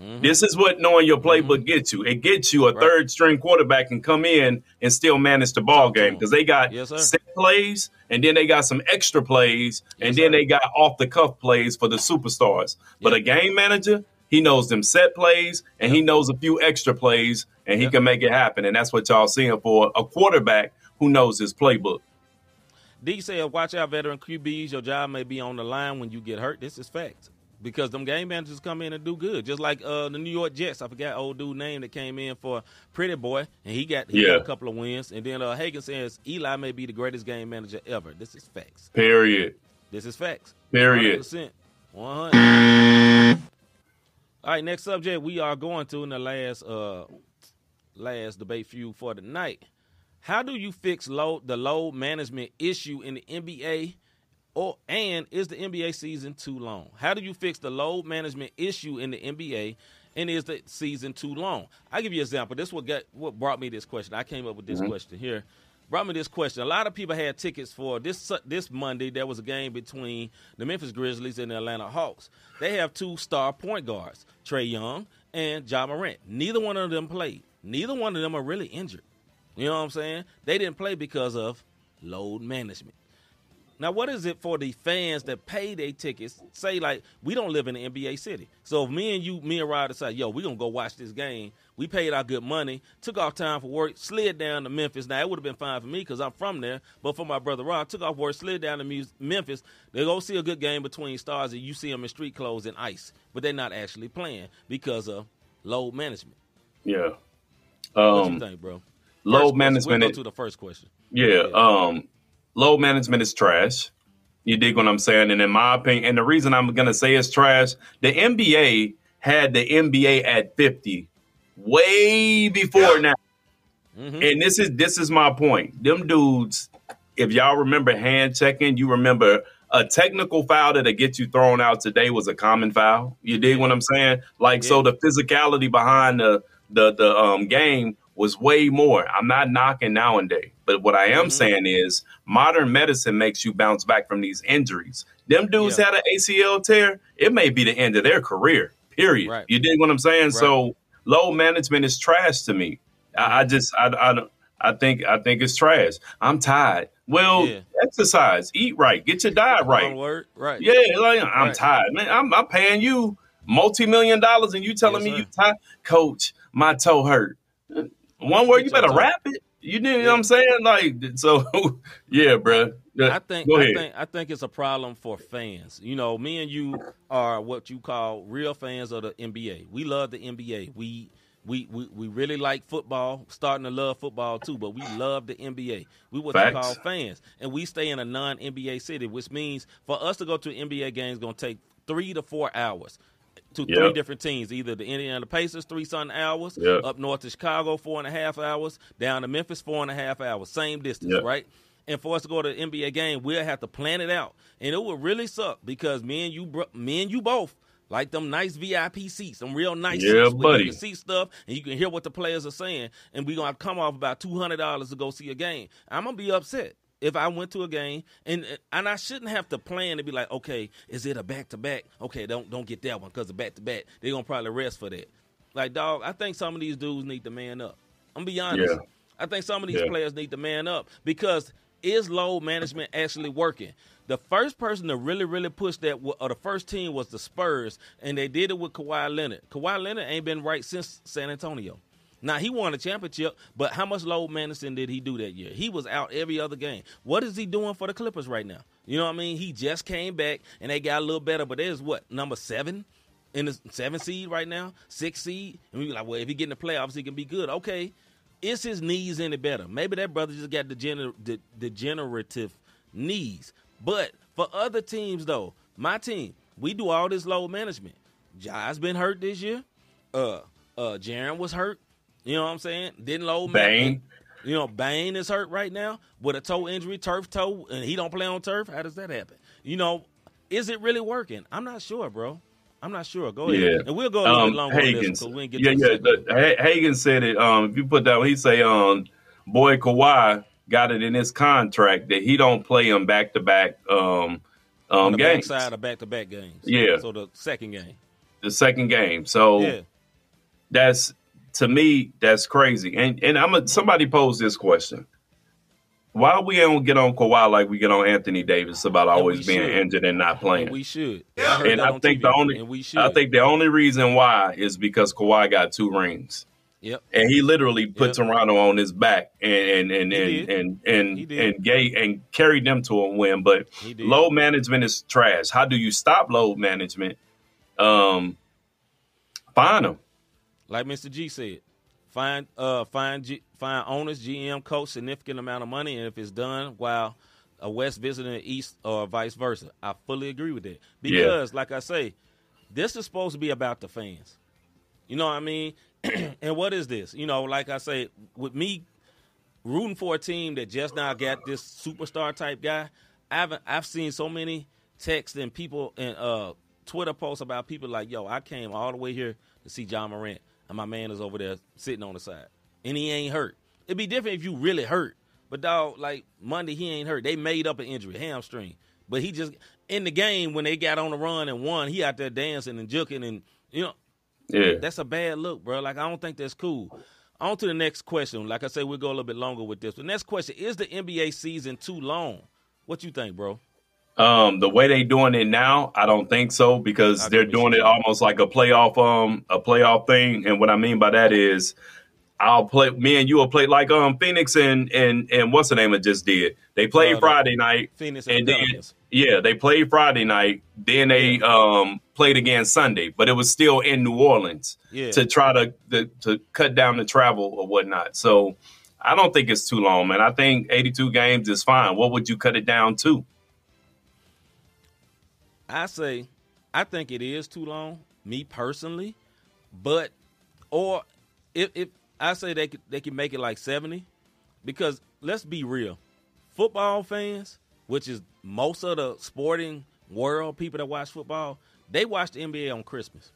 Mm-hmm. This is what knowing your playbook gets you. It gets you a third-string quarterback can come in and still manage the ball game, because they got set plays, and then they got some extra plays, and then they got off-the-cuff plays for the superstars. But a game manager, he knows them set plays, and he knows a few extra plays, and he can make it happen. And that's what y'all seeing for a quarterback who knows his playbook. D said, watch out, veteran QBs. Your job may be on the line when you get hurt. This is fact. Because them game managers come in and do good. Just like the New York Jets. I forgot old dude's name that came in for Pretty Boy, and he got a couple of wins. And then Hagen says, Eli may be the greatest game manager ever. This is facts. Period. This is facts. Period. 100%. 100%. All right, next subject we are going to in the last debate feud for the night. How do you fix the load management issue in the NBA, and is the NBA season too long? How do you fix the load management issue in the NBA, and is the season too long? I'll give you an example. This is what brought me this question. I came up with this question here. Brought me this question. A lot of people had tickets for this Monday. There was a game between the Memphis Grizzlies and the Atlanta Hawks. They have two star point guards, Trae Young and Ja Morant. Neither one of them played. Neither one of them are really injured. You know what I'm saying? They didn't play because of load management. Now, what is it for the fans that pay their tickets? Say, like, we don't live in the NBA city. So if me and Rod decide, yo, we're going to go watch this game. We paid our good money, took off time for work, slid down to Memphis. Now, it would have been fine for me because I'm from there. But for my brother Rod, took off work, slid down to Memphis. They go see a good game between stars, and you see them in street clothes and ice. But they're not actually playing because of load management. Yeah. What you think, bro? Load management. We'll go to the first question. Yeah. Load management is trash. You dig what I'm saying? And in my opinion, and the reason I'm going to say it's trash, the NBA had the NBA at 50 way before now. Mm-hmm. And this is my point. Them dudes, if y'all remember hand checking, you remember a technical foul that'll get you thrown out today was a common foul. You dig what I'm saying? Like, so the physicality behind the game was way more. I'm not knocking nowadays, but what I am saying is modern medicine makes you bounce back from these injuries. Them dudes had an ACL tear. It may be the end of their career, period. Right. You dig what I'm saying? Right. So load management is trash to me. I think it's trash. I'm tired. Well, exercise, eat right, get your diet right. Right. Yeah, like, I'm tired, man. I'm paying you $multi-million and you telling me you tired? Coach, my toe hurt. One word, you better wrap it. You know what I'm saying? Like, so, yeah, bro. I think it's a problem for fans. You know, me and you are what you call real fans of the NBA. We love the NBA. We really like football, starting to love football too, but we love the NBA. We what you call fans, and we stay in a non-NBA city, which means for us to go to an NBA game is going to take 3 to 4 hours. To three different teams, either the Indiana Pacers, 3 something hours, up north to Chicago, 4.5 hours, down to Memphis, 4.5 hours, same distance, right? And for us to go to an NBA game, we'll have to plan it out. And it would really suck because me and you both like them nice VIP seats, them real nice seats where you can see stuff and you can hear what the players are saying. And we're going to have to come off about $200 to go see a game. I'm going to be upset if I went to a game, and I shouldn't have to plan to be like, okay, is it a back-to-back? Okay, don't get that one because the back-to-back, they're going to probably rest for that. Like, dog, I think some of these dudes need to man up. I'm going to be honest. Yeah. I think some of these players need to man up because is load management actually working? The first person to really, really push that, or the first team, was the Spurs, and they did it with Kawhi Leonard. Kawhi Leonard ain't been right since San Antonio. Now, he won a championship, but how much load management did he do that year? He was out every other game. What is he doing for the Clippers right now? You know what I mean? He just came back, and they got a little better, but there's what, number 7? In the 7 seed right now? 6 seed? And we be like, well, if he get in the playoffs, he can be good. Okay. Is his knees any better? Maybe that brother just got degenerative knees. But for other teams, though, my team, we do all this load management. Jai's been hurt this year. Jaren was hurt. You know what I'm saying? Didn't load management. You know, Bane is hurt right now with a toe injury, turf toe, and he don't play on turf. How does that happen? You know, is it really working? I'm not sure, bro. I'm not sure. Go ahead. Yeah. And we'll go a little bit longer on this because we didn't get Hagan said it. If you put that, he say, boy, Kawhi got it in his contract that he don't play him back-to-back games. Backside of back-to-back games. Yeah. So the second game. So yeah. That's – to me, that's crazy. And somebody posed this question. Why we don't get on Kawhi like we get on Anthony Davis about always being injured and not playing? And we should. And I think the only reason why is because Kawhi got 2 rings. Yep. And he literally put Toronto on his back and carried them to a win. But load management is trash. How do you stop load management? Find them. Like Mr. G said, find owners, GM, coach, significant amount of money, and if it's done while a West visiting the East or vice versa. I fully agree with that. Because, like I say, this is supposed to be about the fans. You know what I mean? And what is this? You know, like I say, with me rooting for a team that just now got this superstar-type guy, I've seen so many texts and people and Twitter posts about people like, yo, I came all the way here to see Ja Morant. And my man is over there sitting on the side. And he ain't hurt. It'd be different if you really hurt. But, dog, like, Monday he ain't hurt. They made up an injury, hamstring. But he just – in the game when they got on the run and won, he out there dancing and juking and, you know. Yeah. That's a bad look, bro. Like, I don't think that's cool. On to the next question. Like I say, we'll go a little bit longer with this. The next question, is the NBA season too long? What you think, bro? The way they doing it now, I don't think so because they're doing it almost like a playoff thing. And what I mean by that is, me and you will play like Phoenix and what's the name it just did. They played Friday night, Phoenix and then Dallas. Yeah, they played Friday night. Then they played again Sunday, but it was still in New Orleans to try to cut down the travel or whatnot. So I don't think it's too long, man. I think 82 games is fine. What would you cut it down to? I think it is too long, me personally, but if I say they can make it like 70, because let's be real, football fans, which is most of the sporting world, people that watch football, they watch the NBA on Christmas,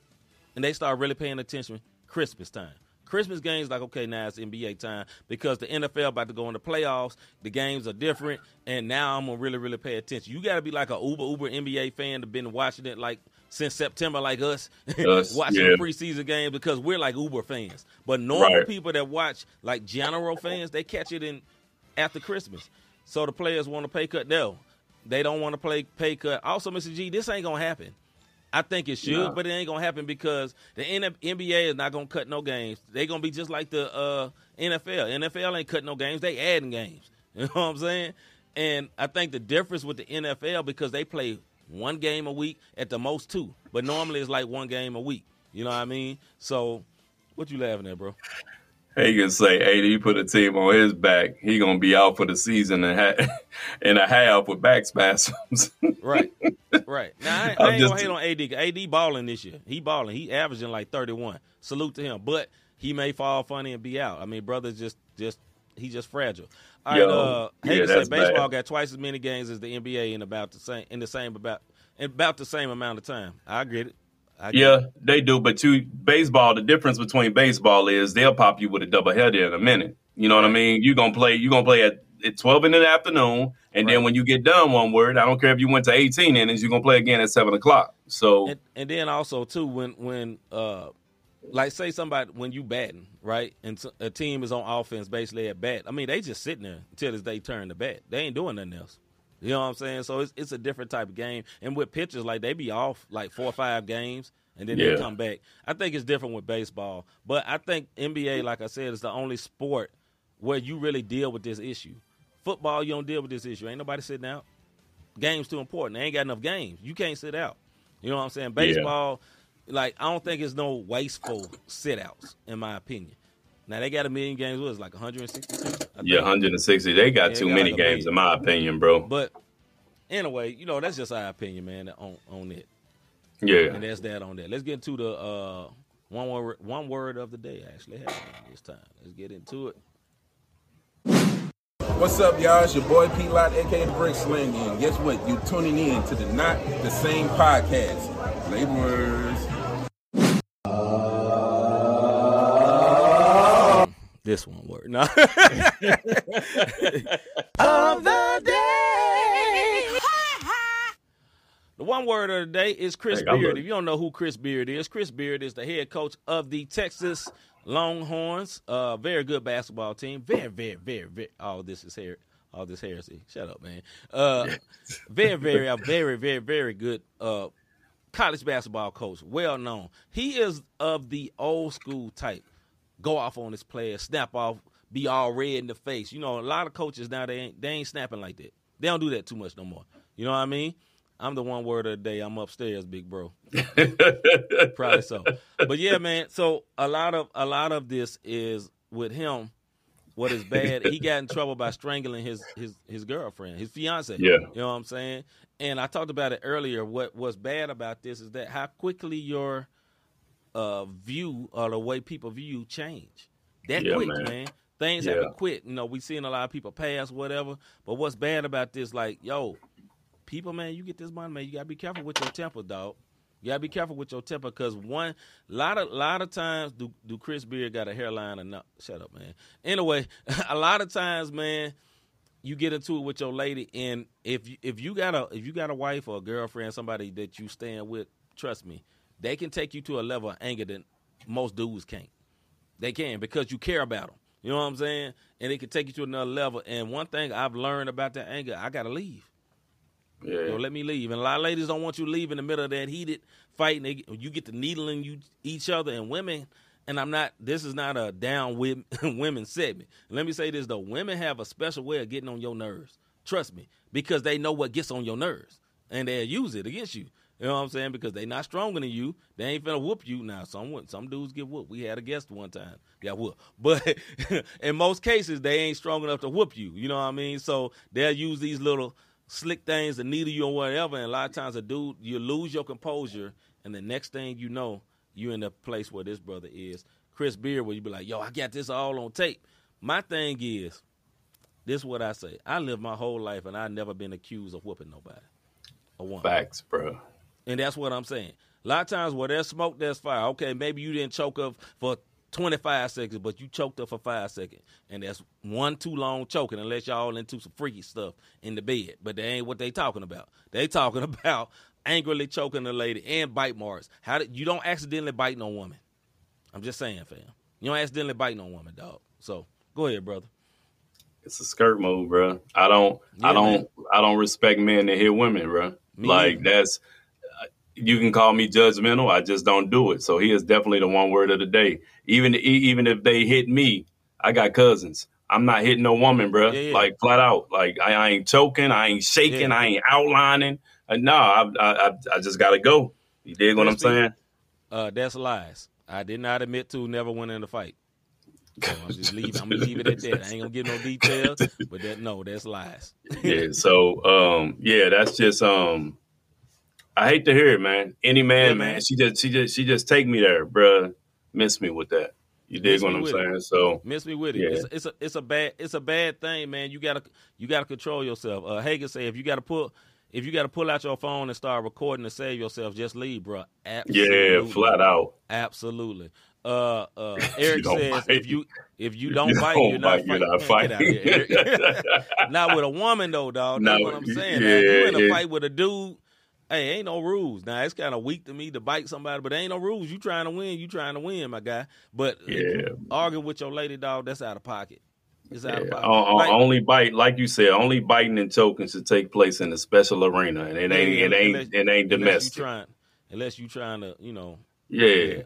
and they start really paying attention Christmas time. Christmas games, like, okay, now it's NBA time because the NFL about to go into playoffs. The games are different, and now I'm going to really, really pay attention. You got to be like an uber NBA fan that's been watching it, like, since September, like us watching the preseason games because we're, like, uber fans. But normal people that watch, like, general fans, they catch it in after Christmas. So the players want a pay cut. No, they don't want to play pay cut. Also, Mr. G, this ain't going to happen. I think it should, but it ain't going to happen because the NBA is not going to cut no games. They're going to be just like the NFL. NFL ain't cutting no games. They adding games. You know what I'm saying? And I think the difference with the NFL, because they play one game a week, at the most 2. But normally it's like one game a week. You know what I mean? So what you laughing at, bro? He can say, hey, he put a team on his back. He going to be out for the season and a half with back spasms. Right. Now, I ain't going to hate on AD. AD balling this year. He balling. He averaging like 31. Salute to him. But he may fall funny and be out. I mean, brother's just he's just fragile. All right, Hager said baseball got twice as many games as the NBA in about the same amount of time. I get it. Yeah, they do. But baseball, the difference between baseball is they'll pop you with a doubleheader in a minute. You know what I mean? You're going to play at 12 in the afternoon. And then when you get done I don't care if you went to 18 innings, you're going to play again at 7 o'clock. So and then also, too, when like, say somebody, when you batting, right, and a team is on offense basically at bat, I mean, they just sitting there until they turn to bat. They ain't doing nothing else. You know what I'm saying? So it's a different type of game. And with pitchers, like, they be off like 4 or 5 games, and then they come back. I think it's different with baseball. But I think NBA, like I said, is the only sport where you really deal with this issue. Football, you don't deal with this issue. Ain't nobody sitting out. Game's too important. They ain't got enough games. You can't sit out. You know what I'm saying? Baseball, like, I don't think it's no wasteful sit-outs, in my opinion. Now, they got a million games. What is it, like 162? Yeah, 160. They got too many games, in my opinion, bro. But anyway, you know, that's just our opinion, man, on it. Yeah. And that's that on that. Let's get into the one word of the day, actually. This time. Let's get into it. What's up, y'all? It's your boy P-Lot, a.k.a. Brick Sling. And guess what? You're tuning in to the Not The Same podcast. Laborers. This one word. No. Of the day. The one word of the day is Chris Beard. If you don't know who Chris Beard is the head coach of the Texas Longhorns. Very good basketball team. Very, very, very, very. All this heresy. Shut up, man. Very, very, a very, very, very good college basketball coach. Well known. He is of the old school type. Go off on his players, snap off, be all red in the face. You know, a lot of coaches now, they ain't snapping like that. They don't do that too much no more. You know what I mean? I'm the one word of the day. I'm upstairs, big bro. Probably so. But, yeah, man, so a lot of this is with him. What is bad, he got in trouble by strangling his girlfriend, his fiancée. Yeah. You know what I'm saying? And I talked about it earlier. What's bad about this is that how quickly your – view or the way people view you change that quick, man. Things happen quick. You know, we seen a lot of people pass, whatever. But what's bad about this? Like, yo, people, man, you get this money, man. You gotta be careful with your temper, dog. You gotta be careful with your temper because one lot of times do Chris Beard got a hairline or not? Shut up, man. Anyway, a lot of times, man, you get into it with your lady, and if you got a wife or a girlfriend, somebody that you stand with, trust me. They can take you to a level of anger that most dudes can't. They can because you care about them. You know what I'm saying? And they can take you to another level. And one thing I've learned about that anger, I got to leave. Yeah. You know, let me leave. And a lot of ladies don't want you to leave in the middle of that heated fight. And you get to needling each other. And women, and this is not a down with women segment. Let me say this, though. Women have a special way of getting on your nerves. Trust me. Because they know what gets on your nerves. And they'll use it against you. You know what I'm saying? Because they not stronger than you. They ain't finna whoop you. Now, some dudes get whooped. We had a guest one time. Got whooped. But in most cases, they ain't strong enough to whoop you. You know what I mean? So they'll use these little slick things to needle you or whatever. And a lot of times, a dude, you lose your composure. And the next thing you know, you're in the place where this brother is. Chris Beard, where you be like, yo, I got this all on tape. My thing is, this is what I say. I live my whole life, and I've never been accused of whooping nobody. A woman. Facts, bro. And that's what I'm saying. A lot of times where there's smoke, there's fire. Okay, maybe you didn't choke her for 25 seconds, but you choked her for 5 seconds. And that's one too long choking unless y'all into some freaky stuff in the bed. But that ain't what they talking about. They talking about angrily choking a lady and bite marks. You don't accidentally bite no woman. I'm just saying, fam. You don't accidentally bite no woman, dog. So go ahead, brother. It's a skirt move, bro. I don't respect men that hit women, bro. That's you can call me judgmental. I just don't do it. So he is definitely the one word of the day. Even if they hit me, I got cousins. I'm not hitting no woman, bro. Yeah. Like flat out. Like I ain't choking. I ain't shaking. Yeah. I ain't outlining. I just gotta go. You dig what I'm saying? That's lies. I did not admit to never winning a fight. So I'm just leaving. I'm gonna leave it at that. I ain't gonna give no details. But that's lies. Yeah. So that's just I hate to hear it, man. Any man, man. She just take me there, bruh. Miss me with that. You dig what I'm saying? So miss me with it. Yeah. It's a bad thing, man. You gotta control yourself. Hagen say if you gotta pull out your phone and start recording to save yourself, just leave, bruh. Absolutely. Yeah, flat out. Absolutely. Eric says bite. if you don't bite, you're not fighting. Not with a woman though, dog. That's what I'm saying. You in a fight with a dude. Hey, ain't no rules. Now, it's kind of weak to me to bite somebody, but ain't no rules. You trying to win, my guy. But arguing with your lady, dog, that's out of pocket. is out of bounds. Only biting and choking should take place in a special arena, and it ain't domestic. Unless you trying to, you know. Yeah.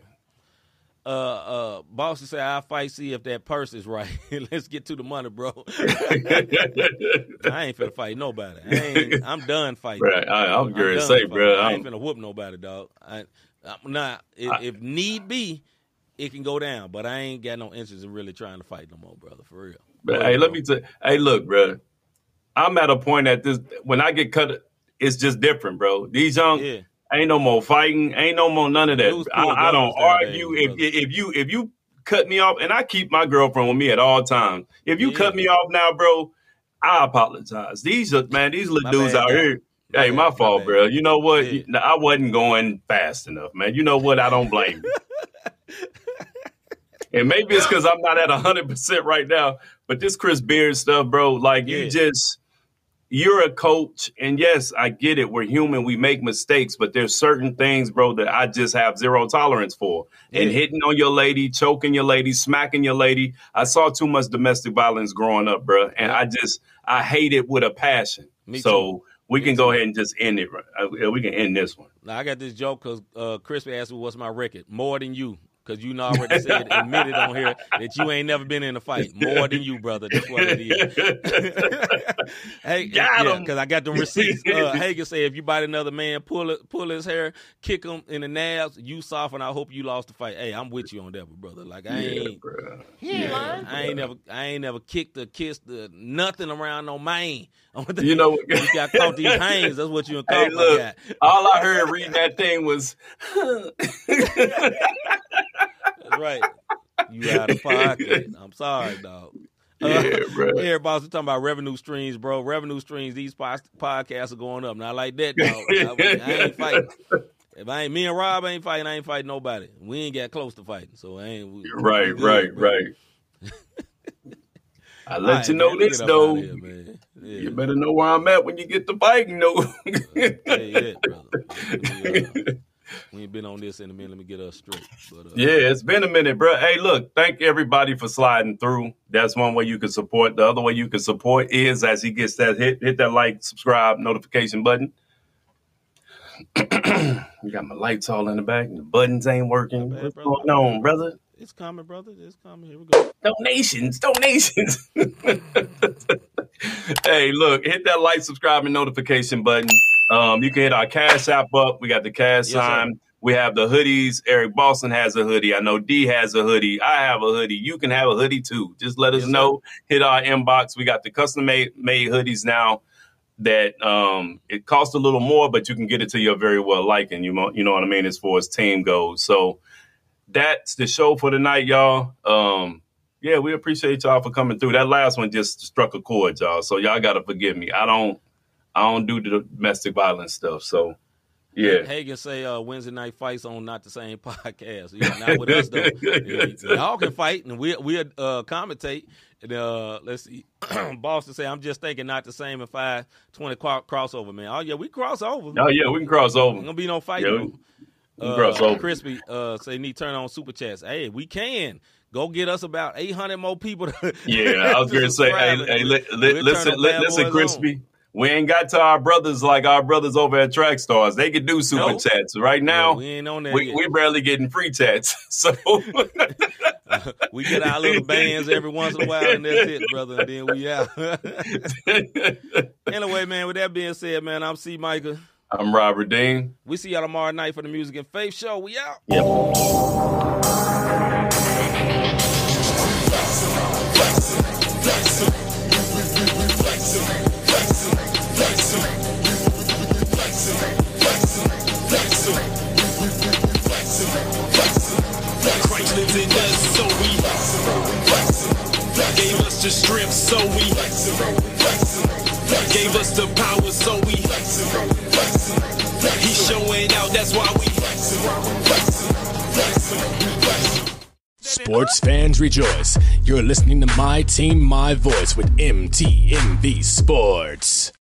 Boston said, I'll fight, see if that purse is right. Let's get to the money, bro. I ain't finna fight nobody. I'm done fighting. Right. I'm going to say, bro. I ain't finna whoop nobody, dog. If need be, it can go down, but I ain't got no interest in really trying to fight no more, brother, for real. But hey, let me tell you. Hey, look, bro. I'm at a point at this, when I get cut, it's just different, bro. These young... Yeah. Ain't no more fighting. Ain't no more none of that. I don't argue. If you cut me off, and I keep my girlfriend with me at all times. If you cut me off now, bro, I apologize. These little dudes out here. Hey, my fault, bro. You know what? Yeah. I wasn't going fast enough, man. You know what? I don't blame you. And maybe it's because I'm not at 100% right now. But this Chris Beard stuff, bro, like you're a coach, and yes, I get it. We're human. We make mistakes, but there's certain things, bro, that I just have zero tolerance for. Yeah. And hitting on your lady, choking your lady, smacking your lady. I saw too much domestic violence growing up, bro, and I hate it with a passion. We can go ahead and just end it. We can end this one. Now, I got this joke because Chris asked me, what's my record? More than you. Because you already admitted on here that you ain't never been in a fight. More than you, brother. That's what it is. Hey, because I got the receipts. Hager said, if you bite another man, pull his hair, kick him in the nabs, you soften. I hope you lost the fight. Hey, I'm with you on that one, brother. Like I ain't never kicked or kissed or nothing around no man. You know, you got caught these hands. That's what you and caught. Hey, look, all I heard reading that thing was. That's right. You out of pocket. I'm sorry, dog. Bro. Here, boss, we're talking about revenue streams, bro. Revenue streams, these podcasts are going up. Now, I like that, dog. I ain't fighting. If I ain't, me and Rob ain't fighting, I ain't fighting nobody. We ain't got close to fighting, so I ain't. Right. I let you know, man, this, though. Here, yeah. You better know where I'm at when you get to fighting, though. Hey, brother. We ain't been on this in a minute. Let me get us straight. But, it's been a minute, bro. Hey, look, thank everybody for sliding through. That's one way you can support. The other way you can support is as he gets that hit that like, subscribe, notification button. You got my lights all in the back and the buttons ain't working. Bad, what's going on, brother? It's coming, brother. It's coming. Here we go. Donations. Hey, look, hit that like, subscribe, and notification button. You can hit our Cash App up. We got the cash sign. We have the hoodies. Eric Boston has a hoodie. I know D has a hoodie. I have a hoodie. You can have a hoodie too. Just let us know. Hit our inbox. We got the custom-made hoodies now that it costs a little more, but you can get it to your very well liking. You know what I mean? As far as team goes. So that's the show for tonight, y'all. We appreciate y'all for coming through. That last one just struck a chord, y'all. So y'all got to forgive me. I don't do the domestic violence stuff, so Hagen say Wednesday night fights on not the same podcast. Yeah, not with us though. Y'all can fight and we'll commentate. And let's see. Boston say I'm just thinking not the same in 520 crossover, man. Oh yeah, we cross over. Man. Oh yeah, we can cross over. Ain't gonna be no fight. Yeah, cross over. Crispy say need turn on super chats. Hey, we can. Go get us about 800 more people. I was gonna say, listen, Crispy. On. We ain't got to our brothers like our brothers over at Track Stars. They could do super chats. Right now, we ain't on that yet. We barely getting free chats. So we get our little bands every once in a while, and that's it, brother. And then we out. Anyway, man, with that being said, man, I'm C. Micah. I'm Robert Dean. We see y'all tomorrow night for the Music and Faith Show. We out. Yep. Christ lives in us, so we gave us the strength, so we gave us the power, so we He's showing out, that's why we. Sports fans rejoice. You're listening to My Team, My Voice with MTMV Sports.